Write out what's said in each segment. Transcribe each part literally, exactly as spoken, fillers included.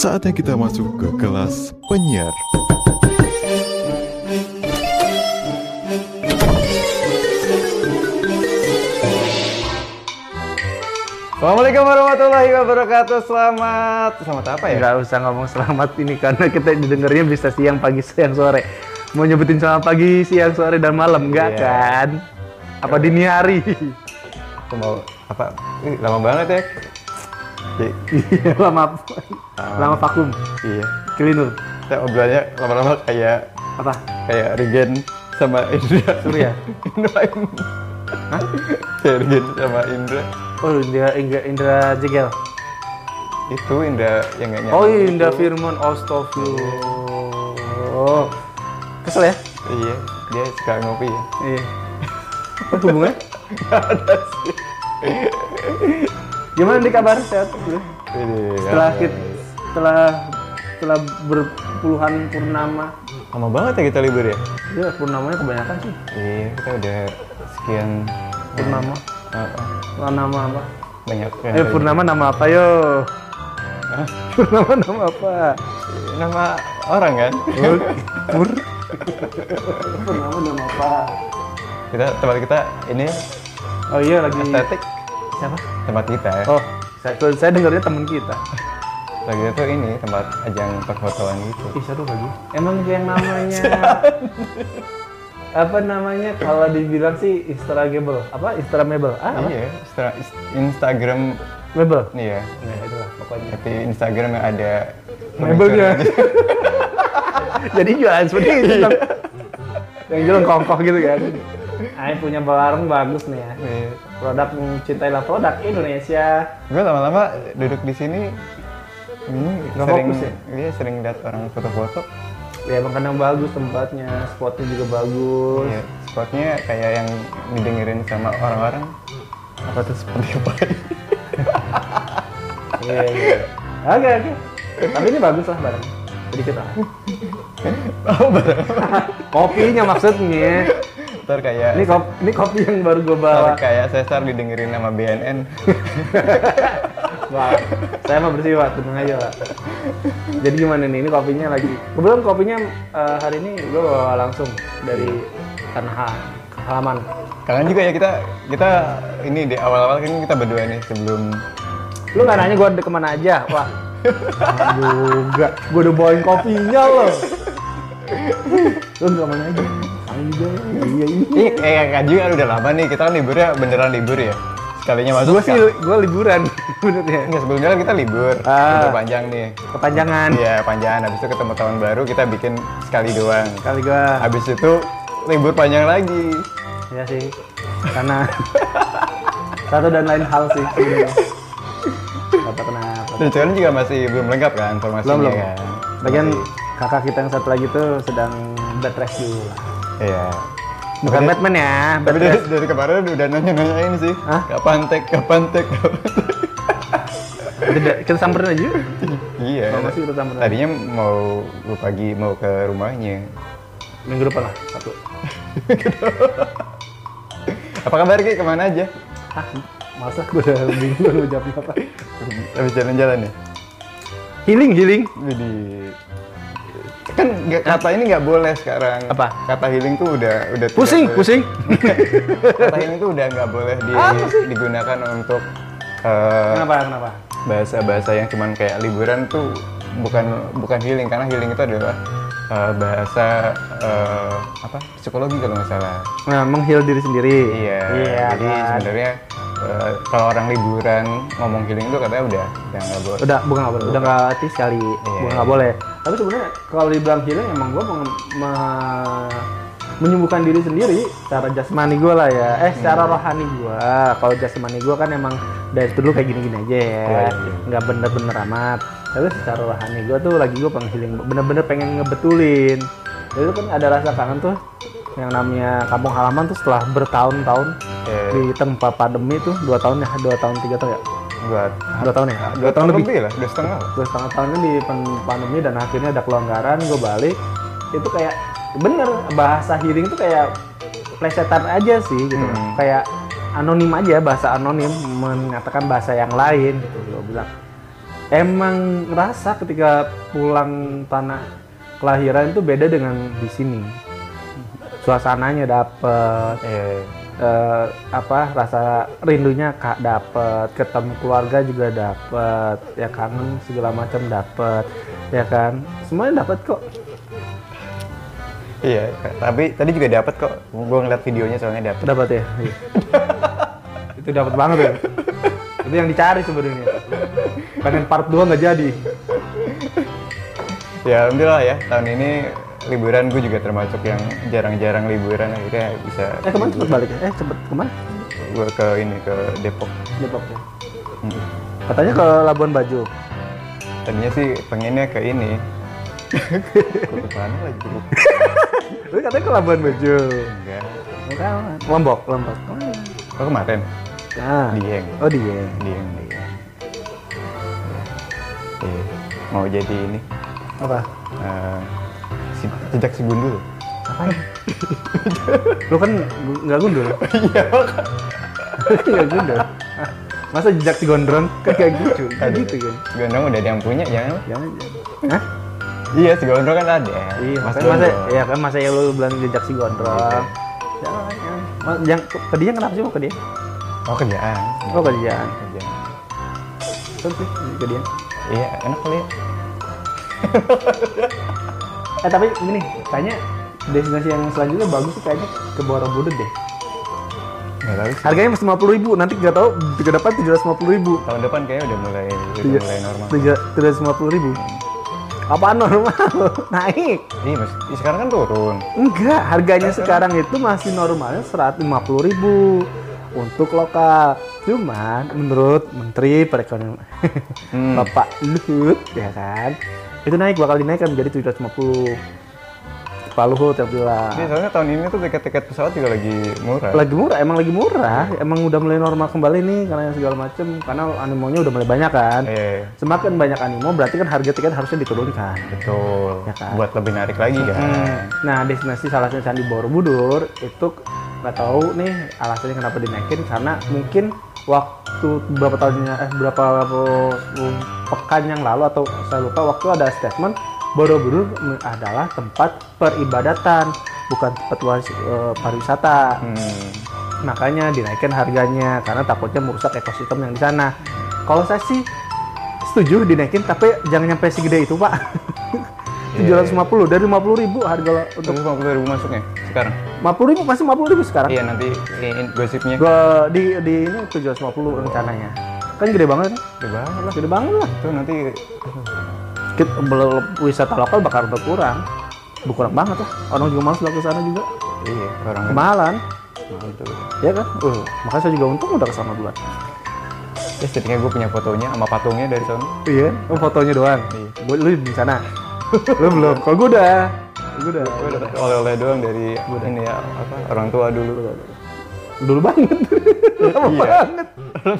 Saatnya kita masuk ke kelas penyiar. Assalamualaikum warahmatullahi wabarakatuh. Selamat, selamat apa ya? Gak usah ngomong selamat ini karena kita didengarnya bisa siang, pagi, siang, sore. Mau nyebutin selamat pagi, siang, sore, dan malam, enggak yeah. kan? Apa yeah. dini hari? Aku mau apa? Ini lama banget ya? Iya, lama apa? Um, lama vakum. Iya. Cleaner. Kita obrolannya lama-lama kayak apa? Kayak Regen sama Indra. Surya. Indra. Hah? Kayak Regen sama Indra. Oh, Indra, Indra, Indra Jegel. Itu Indra yang nggak nyaman. Oh, iya, Indra Firman Astagfirullah. Oh. Kesel ya? Iya. Dia suka ngopi ya. Iya. Apa hubungannya? Nggak ada sih. Gimana nih kabar sehat? Setelah kita, setelah setelah berpuluhan purnama. Lama banget ya kita libur ya? Iya, purnamanya kebanyakan sih. Iya, kita udah sekian purnama. Heeh. Uh, uh. Nama apa? Banyak. Eh, purnama nama apa yo? Hah? Purnama nama apa? Nama orang kan? Pur. Purnama nama apa? Kita tempat kita ini. Oh iya lagi estetik. Siapa? Tempat kita ya. Oh, saya, saya dengarnya teman kita. Lagi itu ini tempat ajang perfotoan gitu. Ih, seru lagi. Emang yang namanya apa namanya kalau dibilang sih Instagramable. Apa? Instagramable. Ah, apa? Iya, Instra- Instagram Mable. Iya. Nah, itu lah pokoknya. Tapi Instagram yang ada mable-nya. Jadi jualan seperti itu. Yang jualan kongkong gitu kan. Ayo punya barang bagus nih ya. Iya. Produk, cintailah produk Indonesia. Gue lama-lama duduk di sini ini gak sering, fokus ya? Iya, sering lihat orang foto-foto. Ya emang kadang bagus tempatnya, spotnya juga bagus. Iya, spotnya kayak yang didengerin sama orang-orang. Apa tuh seperti apa? Iya, iya. Oke, oke. Tapi ini bagus lah barang. Sedikit lah. Oh, barang. Kopinya maksudnya. Kayak ini kopi, ini kopi yang baru gue bawa kayak Cesar didengerin sama B N N. Wah, saya mah bersih Pak, tenang aja Pak. Jadi gimana nih, ini kopinya lagi kebetulan kopinya uh, hari ini gue bawa langsung dari tanah halaman. Kangen juga ya kita kita ini di awal-awal ini kita berdua nih sebelum lu nggak nanya gue kemana aja. Wah, juga gue udah bawain kopinya loh. Lu kemana aja? Iya, iya, iya. Eh, Kak Ju kan udah lama nih, kita kan liburnya beneran libur ya. Sekalinya masuk. Gue sih, gue liburan. Benernya. Enggak, sebelumnya kita libur. Ah, libur panjang nih. Kepanjangan. Iya, panjangan. Habis itu ketemu tahun baru, kita bikin sekali doang. Sekali doang. Habis itu libur panjang lagi. Iya sih. Karena satu dan lain hal sih. Kenapa kenapa. Dan sekarang juga masih belum lengkap kan informasinya. Belum, belum. Bagian masih... kakak kita yang satu lagi tuh sedang bed rest dulu lah. Iya. Bukan dari, Batman ya. Tapi dari, dari kemarin udah nanya-nanyain sih. Hah? Kapan tek, kapan tek. Kita samperin aja. Iya. Mau masih kita samperin. Tadinya mau gue pagi mau ke rumahnya. Minggu depan lah, satu. Apa kabar Ki? Kemana aja? Hah? Masa gue udah bingung lu jawabnya apa? Habis jalan-jalan ya? Healing, healing. Jadi kan kata ini nggak boleh sekarang. Apa? Kata healing tuh udah udah pusing, pusing. Kata healing tuh udah nggak boleh di, ah, digunakan untuk uh, kenapa kenapa? Bahasa-bahasa yang cuman kayak liburan tuh bukan bukan healing karena healing itu adalah uh, bahasa uh, apa? Psikologi kalau nggak salah. Nah, meng-heal diri sendiri. Iya. Iya jadi kan? Sebenarnya uh, kalau orang liburan ngomong healing tuh katanya udah udah nggak boleh. Udah bukan nggak boleh. Udah nggak etis kali. Yeah. Bukan nggak boleh. Tapi sebenarnya kalau dibilang healing emang gue menge- me- menyembuhkan diri sendiri secara jasmani gue lah ya eh secara hmm. rohani gue. Kalau jasmani gue kan emang dari dulu kayak gini-gini aja ya nggak bener-bener amat, tapi secara rohani gue tuh lagi gue pengen healing bener-bener pengen ngebetulin. Jadi itu kan ada rasa kangen tuh yang namanya kampung halaman tuh setelah bertahun-tahun yeah. di tempat pandemi tuh dua tahun ya dua tahun tiga tahun ya buat dua tahun ya dua tahun lebih, lebih lah dua setengah dua setengah tahunnya di pandemi dan akhirnya ada kelonggaran gue balik itu kayak bener bahasa healing itu kayak plesetan aja sih gitu hmm. kayak anonim aja bahasa anonim mengatakan bahasa yang lain gitu gue bilang emang rasa ketika pulang tanah kelahiran itu beda dengan di sini. Suasananya dapet, eh, eh, apa rasa rindunya kak dapet, ketemu keluarga juga dapet, ya kangen segala macam dapet, ya kan, semuanya dapet kok. Iya, tapi tadi juga dapat kok. Gue ngeliat videonya soalnya dapat. Dapat ya. Iya. Itu dapat banget ya. Itu yang dicari sebenarnya. Pengen part dua nggak jadi. Ya alhamdulillah ya. Tahun ini liburan gue juga termasuk yang jarang-jarang liburan, akhirnya bisa. Eh kemana cepet balik ya? Eh cepet kemana? Gue ke ini ke Depok. Depok ya. Hmm. Katanya ke Labuan Bajo. Tadinya sih pengennya ke ini. Kutupana lagi. Lu katanya ke Labuan Bajo. Enggak. Lombok, Lombok. Oh kemarin? Ah. Dieng. Oh Dieng. Dieng, Dieng. Eh, mau jadi ini. Apa? Uh, si, jejak si gundul. Apaan? Lu kan nggak gundul? Iya. Nggak gundul. Masa jejak si gondrong kan kayak gitu. Kayak gitu kan. Gondrong udah ada yang punya, jangan. Jangan. Hah? Iya, si gondrong kan ada. Iya, mas masa, ya kan masa yang lu bilang jejak si gondrong. Okay. Jangan, jangan. Mas, yang ke dia kenapa sih mau ke dia? Oh kerjaan. Oh kerjaan. Kerjaan. Oke, kerjaan. Iya, enak kali ya. Eh tapi gini, kayaknya destinasi yang selanjutnya bagus sih kayaknya ke Borobudur deh. Nggak tahu sih. Harganya masih lima puluh ribu, nanti nggak tahu ke depan tujuh ratus lima puluh ribu. Tahun depan kayaknya udah mulai udah mulai normal. tujuh ratus lima puluh ribu. Apaan normal? Naik. Iya, mas. Sekarang kan turun. Enggak, harganya sekarang, sekarang itu masih normalnya seratus lima puluh ribu untuk lokal. Cuman menurut Menteri Perekonomian hmm. Bapak Luhut, ya kan? Itu naik, bakal dinaikkan menjadi tujuh ratus lima puluh. Pak Luhut yang bilang. Iya, soalnya tahun ini tuh tiket-tiket pesawat juga lagi murah. Lagi murah, emang lagi murah. Hmm. Emang udah mulai normal kembali nih karena segala macam, karena animonya udah mulai banyak kan. Eh. Semakin banyak animo, berarti kan harga tiket harusnya diturunkan. Betul. Ya kan? Buat lebih menarik lagi kan. Hmm. Nah, destinasi salah satu Candi Borobudur itu nggak tahu nih alasannya kenapa dinaikin, karena mungkin waktu beberapa tahunnya eh berapa pekan yang lalu atau saya lupa, waktu ada statement Borobudur adalah tempat peribadatan bukan tempat uh, pariwisata. Hmm. Makanya dinaikin harganya karena takutnya merusak ekosistem yang di sana. Kalau saya sih setuju dinaikin, tapi jangan nyampe segede itu pak. tujuh ratus lima puluh dari lima puluh ribu harga untuk lima puluh ribu masuknya sekarang. lima puluh ribu pasti lima puluh ribu sekarang. Iya nanti gosipnya. Gua di di ini tujuh ratus lima puluh oh. rencananya. Kan gede banget. Gede banget lah. Gede banget lah. Itu nanti kita wisata lokal bakal berkurang. Berkurang banget lah. Orang juga malas ke sana juga. Iya, orang kemahalan. Nah, itu. Iya kan? Uh, makanya saya juga untung udah kesana duluan. Ya setidaknya gue punya fotonya sama patungnya dari sana. Iya, oh, fotonya doang. Iya. Gue lu di sana. Lu belum, kalau gue udah gue udah oleh-oleh doang dari gua ini ya, apa, orang tua dulu dulu banget lama iya. banget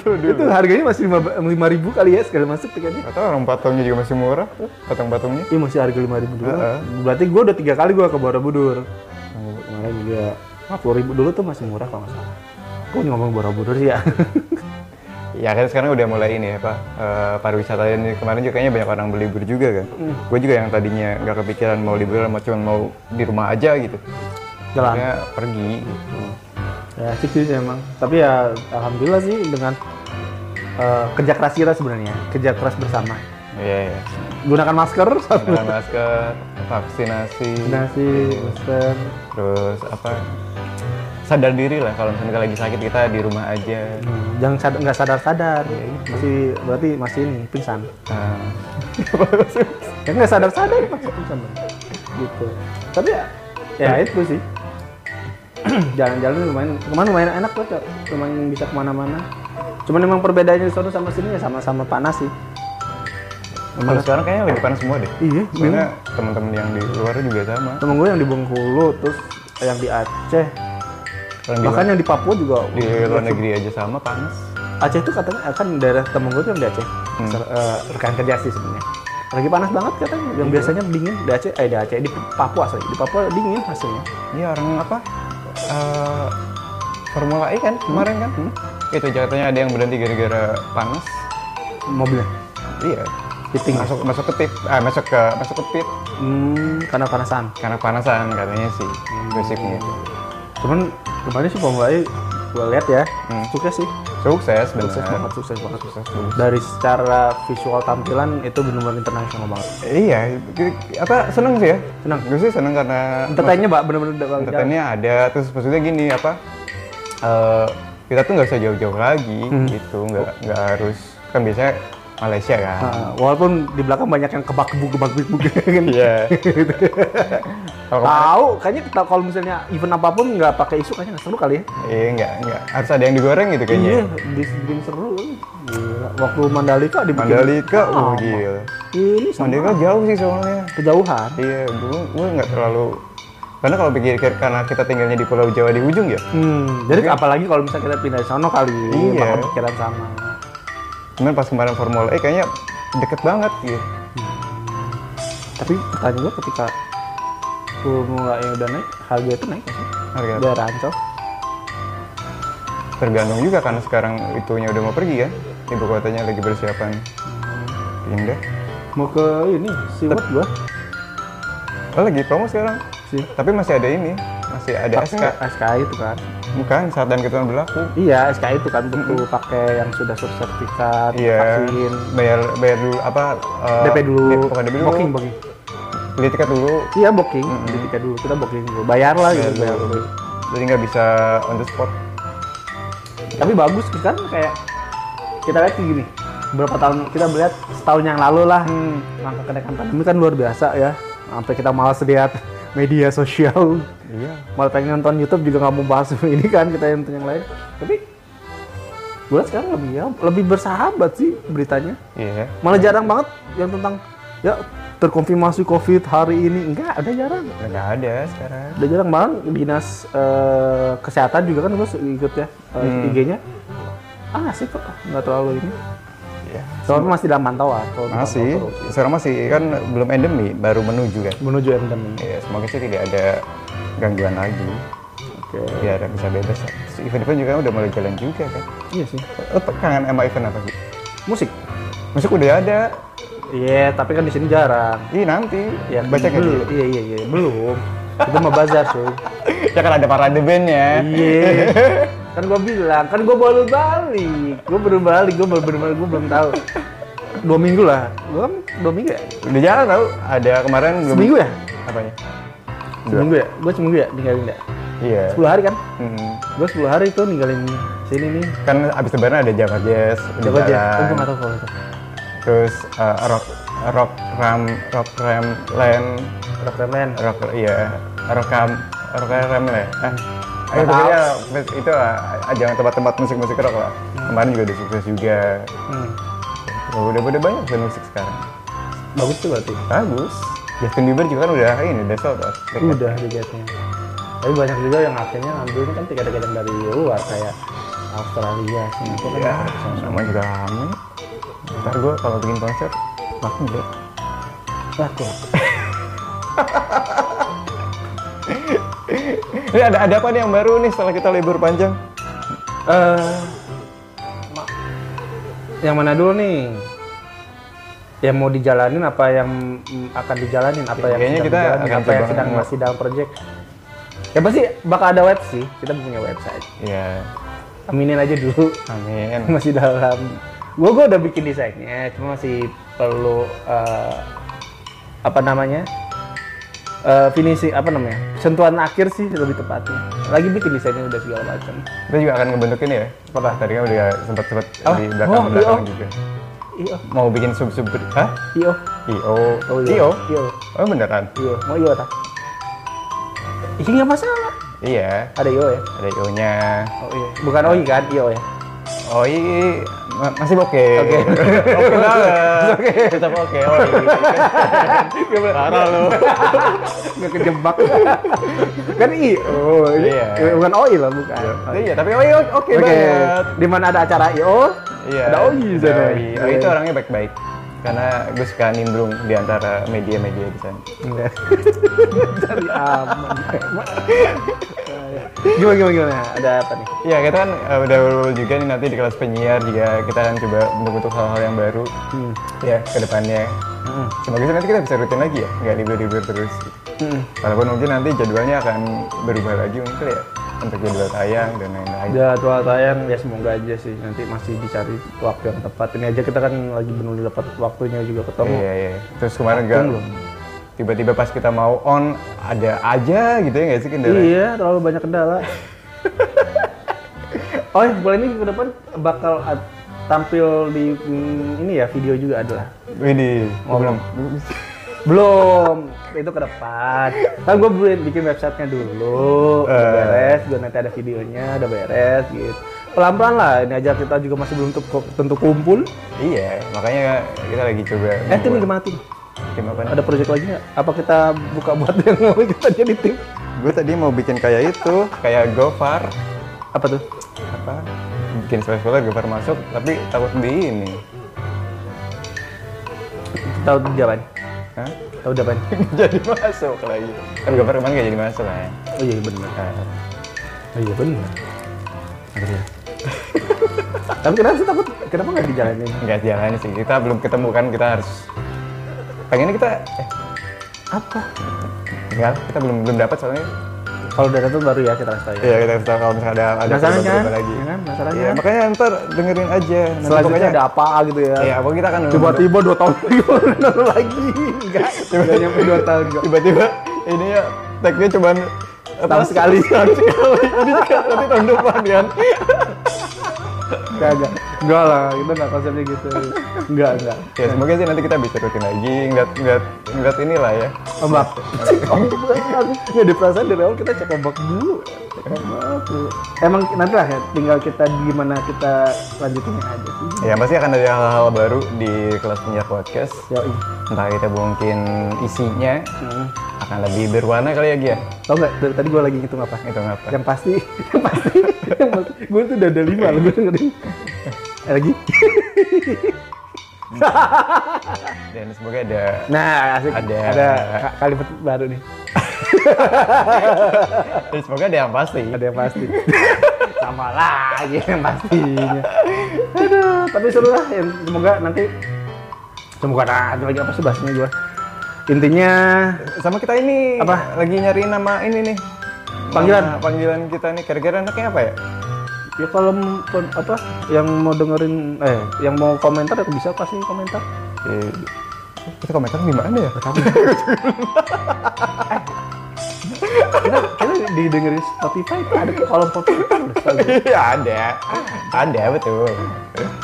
dulu. Itu harganya masih lima ribu kali ya sekali masuk tiketnya, atau orang patungnya juga masih murah, patang-patungnya iya masih harga lima ribu dulu. Uh-huh. Berarti gue udah tiga kali gue ke Borobudur kemarin juga lima puluh ribu dulu tuh masih murah kalau nggak salah. Gue ngomong Borobudur sih ya. Ya kan sekarang udah mulai ini ya Pak, uh, pariwisata ini kemarin juga kayaknya banyak orang berlibur juga kan. Mm. Gue juga yang tadinya nggak kepikiran mau liburan, mau cuma mau di rumah aja gitu. Jalan. Akhirnya pergi gitu. Ya asik sih emang. Tapi ya alhamdulillah sih dengan uh, kerja keras kita sebenarnya, kerja keras bersama. Iya. Yeah, yeah. Gunakan masker. Gunakan masker, vaksinasi. Vaksinasi, masker. Terus apa? Sadar diri lah kalau misalnya lagi sakit kita di rumah aja. Hmm, jangan sad nggak sadar-sadar. Ya, ya. Masih berarti masih ini pingsan. Nah. Ya nggak sadar-sadar masih pingsan. Gitu. Tapi ya, ya itu sih. Jalan-jalan lumayan, kemana lumayan enak kok, lumayan bisa kemana-mana. Cuman memang perbedaannya di sana sama sini ya sama-sama panas sih. Kalau sekarang kayaknya lebih panas semua deh. Iya. Soalnya teman-teman yang di luar juga sama. Temen gue yang di Bengkulu, terus yang di Aceh. Bahkan yang di Papua juga di luar negeri aja sama panas. Aceh itu katanya akan daerah temen gue tuh yang di Aceh. Hmm. Ser, uh, rekan kerja sih sebenarnya. Lagi panas banget katanya. Yang hmm. biasanya dingin di Aceh, eh di Aceh di Papua sorry. Di Papua dingin hasilnya. Iya orang apa? Uh, Formula E kan kemarin hmm. kan. Hmm. Itu katanya ada yang berhenti gara-gara panas. mobilnya? Iya. Fitting masuk ya? masuk ke tip, ah, masuk ke masuk ke pit. Hmm, karena panasan. Karena panasan katanya sih. Basicnya. Hmm. Cuman kemarin sih pembalap gue lihat ya, hmm. sukses sih. Sukses, bener. sukses banget, sukses banget, sukses. Dari secara visual tampilan itu benar-benar internasional banget. Iya, apa seneng sih ya? Seneng. Gue sih seneng karena entertainnya mbak benar-benar entertainnya ada. Terus maksudnya gini apa? Uh, kita tuh nggak usah jauh-jauh lagi, hmm. gitu. Nggak nggak harus kan biasanya Malaysia kan. Nah, walaupun di belakang banyak yang kebak-kebuk-kebak-kebuk kan. Iya. Tahu, kayaknya kalau misalnya event apapun nggak pakai isu kayaknya nggak seru kali ya? Iya nggak nggak harus ada yang digoreng gitu kayaknya. Iya, dibikin seru. Gila. Waktu Mandalika di Mandalika, wah oh, gila. Ini Mandalika jauh sih soalnya. Kejauhan. Iya, gue gue nggak terlalu. Karena kalau pikir karena kita tinggalnya di Pulau Jawa di ujung ya. Hmm. Jadi mungkin, apalagi kalau misalnya kita pindah sono kali, iya. Bakal pikiran sama. Cuman pas kemarin Formula E kayaknya deket banget gitu. Hmm. Tapi pertanyaan gue ketika Formula E udah naik, harga itu naik sih? Harga udah rancok. Tergantung juga karena sekarang itunya udah mau pergi kan? Ibu kotanya lagi bersiapan pindah. Mau ke ini, Siwat gua. Oh lagi promo sekarang? Si. Tapi masih ada ini, masih ada pake S K. S K itu kan? Bukan, saat dan ketentuan berlaku. Iya, S K itu kan butuh mm-hmm. pakai yang sudah sertifikat, yeah. vaksin. Bayar bayar dulu apa? Uh, D P dulu, booking booking. Beli tiket dulu. Iya, booking. Mm-hmm. Beli tiket dulu. Kita booking dulu. Bayar lah gitu. Bayar bayar. Jadi nggak bisa on the spot. Tapi bagus kan kayak kita lihat gini. Berapa tahun kita melihat setahun yang lalu lah. Hmm. Langkah kenaikan pandemi kan luar biasa ya. Sampai kita malas lihat media sosial. Iya. Malah pengen nonton YouTube juga nggak mau bahas ini kan kita yang nonton yang lain. Tapi gue sekarang lebih ya, lebih bersahabat sih beritanya. Iya. Malah jarang banget yang tentang ya terkonfirmasi COVID hari ini, enggak ada jarang. Enggak ada sekarang. Udah jarang banget, dinas uh, kesehatan juga kan gue ikut ya, uh, hmm. I G-nya. Ah sih kok, nggak terlalu ini. Ya. Soalnya masih dalam pantauan. Masih, sekarang masih kan belum endemi, baru menuju kan. Menuju endemi. Ya, semoga sih tidak ada gangguan lagi. Oke. Okay. Biar bisa bebas. Event-event juga udah mulai jalan juga kan. Iya sih. Oh, kangen sama event apa sih? Musik. Musik udah ada. Iya, yeah, tapi kan di sini jarang. Iya nanti. Ya, baca kan dulu. Iya iya iya belum. Itu mah bazar cuy. Ya kan ada parade bandnya. Iya. Kan gue bilang kan gue baru balik. Gue baru balik. Gue baru balik. Gue belum tahu. Dua minggu lah. Gue kan dua minggu ya. Udah jarang tau. Ada kemarin. Seminggu ya? Apanya? Seminggu ya. Gue seminggu ya ninggalin ya. Iya. Sepuluh hari kan? Hmm. Gue sepuluh hari itu ninggalin sini nih. Kan abis lebaran ada Java Jazz. Java Jazz. Oh, gue nggak tahu kalau itu. Terus uh, rock rock ram rock ram land rock ram land rock iya rock ram rock ram land eh ayo pokoknya itu aja uh, tempat-tempat musik-musik rock lah. hmm. Kemarin juga udah sukses juga. hmm. Oh, udah udah banyak band musik sekarang. Bagus tuh berarti. Bagus. Justin Bieber juga kan udah ini udah sold out. Udah tiketnya. Tapi banyak juga yang akhirnya ngambil kan tiket-tiketan dari luar kayak Australia, Singapura ya, kan. Sama juga kami. Ntar gue kalau bikin konser, laku deh. Laku. Ini ada ada apa nih yang baru nih setelah kita libur panjang? Uh, yang mana dulu nih? Yang mau dijalanin apa yang akan dijalanin? Apa ya, yang sedang kita dijalanin? Apa yang sedang masih dalam project? Ya pasti bakal ada web sih. Kita punya website. Iya. Yeah. Aminin aja dulu. Amin. Masih dalam. Gue gue udah bikin desainnya, cuma masih perlu uh, apa namanya uh, finishing apa namanya sentuhan akhir sih lebih tepatnya. Lagi bikin desainnya udah segala macam. Kita juga akan ngebentukin ya. Pernah tadi kan udah sempat sempat oh, di belakang oh, belakang juga. I O. Mau bikin sub sub hah? I O. I O. Oh, I O. I O. Oh beneran? I O. Mau I O tak? Ini nggak masalah. Iya. Ada I O ya? Ada I O-nya. Oh iya. Bukan O I kan? I O ya. O I. Masih oke, oke, oke banget, oke, tetap oke, oke, parah lo, nggak kejebak, kan I, oh, yeah. Bukan O I lah bukan, yeah. Iya, tapi O I oke okay okay. banget, di mana ada acara I O, yeah. ada O I, sana. O I. O I. O I itu orangnya baik-baik, karena gue suka nimbrung di antara media-media di sana, cari aman. Gimana gimana gimana? Ada apa nih? Iya, kita kan uh, udah berbual juga nih nanti di kelas penyiar juga kita akan coba bentuk-bentuk hal-hal yang baru. Hmm. Ya, ke depannya. Hmm. Semoga nanti kita bisa rutin lagi ya, nggak libur-libur terus. Hmm. Walaupun mungkin nanti jadwalnya akan berubah lagi mungkin ya. Untuk jadwal tayang dan lain-lain. Jadwal tayang ya semoga aja sih nanti masih dicari waktu yang tepat. Ini aja kita kan lagi menunggu dapat waktunya juga ketemu. Iya iya. Terus kemarin gak tiba-tiba pas kita mau on ada aja gitu ya nggak sih kendala? Iya terlalu banyak kendala. Oh ya bulan ini ke depan bakal tampil di mm, ini ya video juga adalah. Ini belum. Belum, itu ke depan. Kan gue bikin websitenya dulu, udah uh. beres, gue nanti ada videonya, udah beres gitu. Pelan-pelan lah, ini aja kita juga masih belum tentu kumpul. Iya, makanya kita lagi coba. Eh, tim udah mati. Tim apa nih? Ada proyek lagi nggak? Apa kita buka buat yang kita jadi tim? Gue tadi mau bikin kayak itu, kayak Gofar. Apa tuh? Apa? Bikin sekolah Gofar masuk, tapi takut di ini. Tahu di apa? Hah? Tahu udah banyak jadi masuk lagi. Kan gambar kemarin gak jadi masuk lah ya. Oh iya bener. Oh iya bener. Tapi kenapa sih takut? Kenapa gak dijalanin? Gak jalanin sih, kita belum ketemu kan kita harus. Pengennya kita eh apa? Enggak, kita belum belum dapat soalnya. Kalau udah dapat baru ya kita kasih. Iya kita kasih tahu kalau misalnya ada ada masalah lagi. Iya kan masalahnya. Iya makanya ntar dengerin aja. Selanjutnya ada apa gitu ya? Iya apa kita kan tiba-tiba dua tahun lagi. Enggak. Tiba-tiba nyampe dua tahun. Tiba-tiba ini ya tagnya cuman tahun sekali sekali. Tapi tahun depan kan. Enggak enggak. Enggak lah kita nggak konsepnya gitu. Enggak enggak. Ya semoga sih nanti kita bisa rutin lagi ngeliat ngeliat ngeliat inilah ya. Ombak. Ya di perasaan dari awal kita cek ombak dulu. Emang nanti lah ya tinggal kita gimana kita lanjutinnya aja sih. Ya pasti akan ada hal-hal baru di kelas penyiar podcast. Yoi. Entah kita mungkin isinya hmm. akan lebih berwarna kali ya Gia. Tau nggak dari tadi gue lagi ngitung apa? Ngitung apa? Yang pasti yang pasti yang pasti gue tuh udah ada lima loh gue dengerin. Eh, lagi dan semoga ada nah asik ada, ada kalimat baru nih dan semoga ada yang pasti ada yang pasti sama lagi yang pastinya aduh tapi seru lah ya, semoga nanti semoga ada lagi apa sih bahasanya gue intinya sama kita ini apa lagi nyari nama ini nih panggilan nama, panggilan kita nih kira-kira anaknya apa ya. Ya kalau apa yang mau dengerin eh yang mau komentar ya bisa kasih komentar. Eh, kita komentar di mana ya? Kamu. Kita kita didengerin Spotify itu ada kolom komentar loh. Iya ada. Ada betul.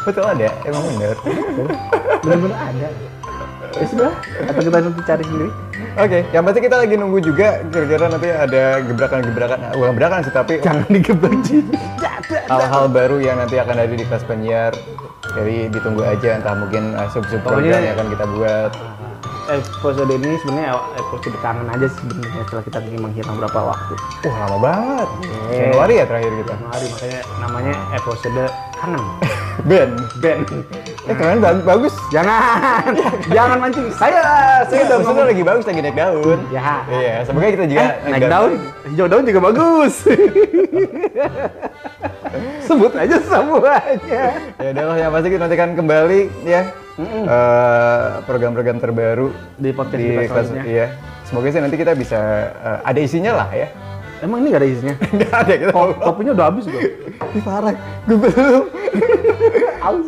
Betul ada. Emang benar. Benar-benar ada. Ya sudah, atau kita nanti cari sendiri. Oke, okay. Yang pasti kita lagi nunggu juga kira-kira nanti ada gebrakan-gebrakan bukan gebrakan sih, tapi jangan digebrak hal-hal baru yang nanti akan ada di kelas penyiar. Jadi ditunggu aja, entah mungkin sub-sub program yang akan kita buat. Episode ini sebenarnya episode kangen aja sih sebenarnya setelah kita menghilang berapa waktu. Wah uh, lama banget. Januari ya terakhir kita. Januari makanya namanya episode kangen. Ben, Ben. Eh kemarin bagus. Jangan. Jangan mancing. Saya saya sudah lagi bagus lagi naik daun. Ya. Iya, semoga kita juga eh, naik daun. Hijau daun juga bagus. Sebut aja semuanya. Ya udahlah yang pasti kita nantikan kembali ya. Uh, program-program terbaru di podcast di kelas ya. Semoga sih nanti kita bisa uh, ada isinya lah ya. Emang ini gak ada isinya? Gak ada kita kopinya udah habis gue. Ini parah gue belum aus.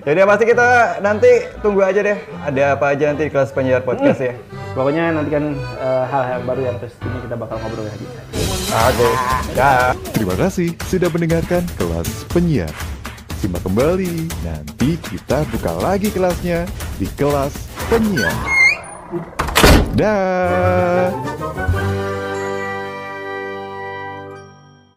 Jadi pasti kita nanti tunggu aja deh ada apa aja nanti di kelas penyiar podcast mm. ya. Pokoknya nanti kan uh, hal-hal baru yang pastinya kita bakal ngobrol lagi. Oke ya. Terima kasih sudah mendengarkan kelas penyiar. Simak kembali, nanti kita buka lagi kelasnya di kelas penyiar. Dah.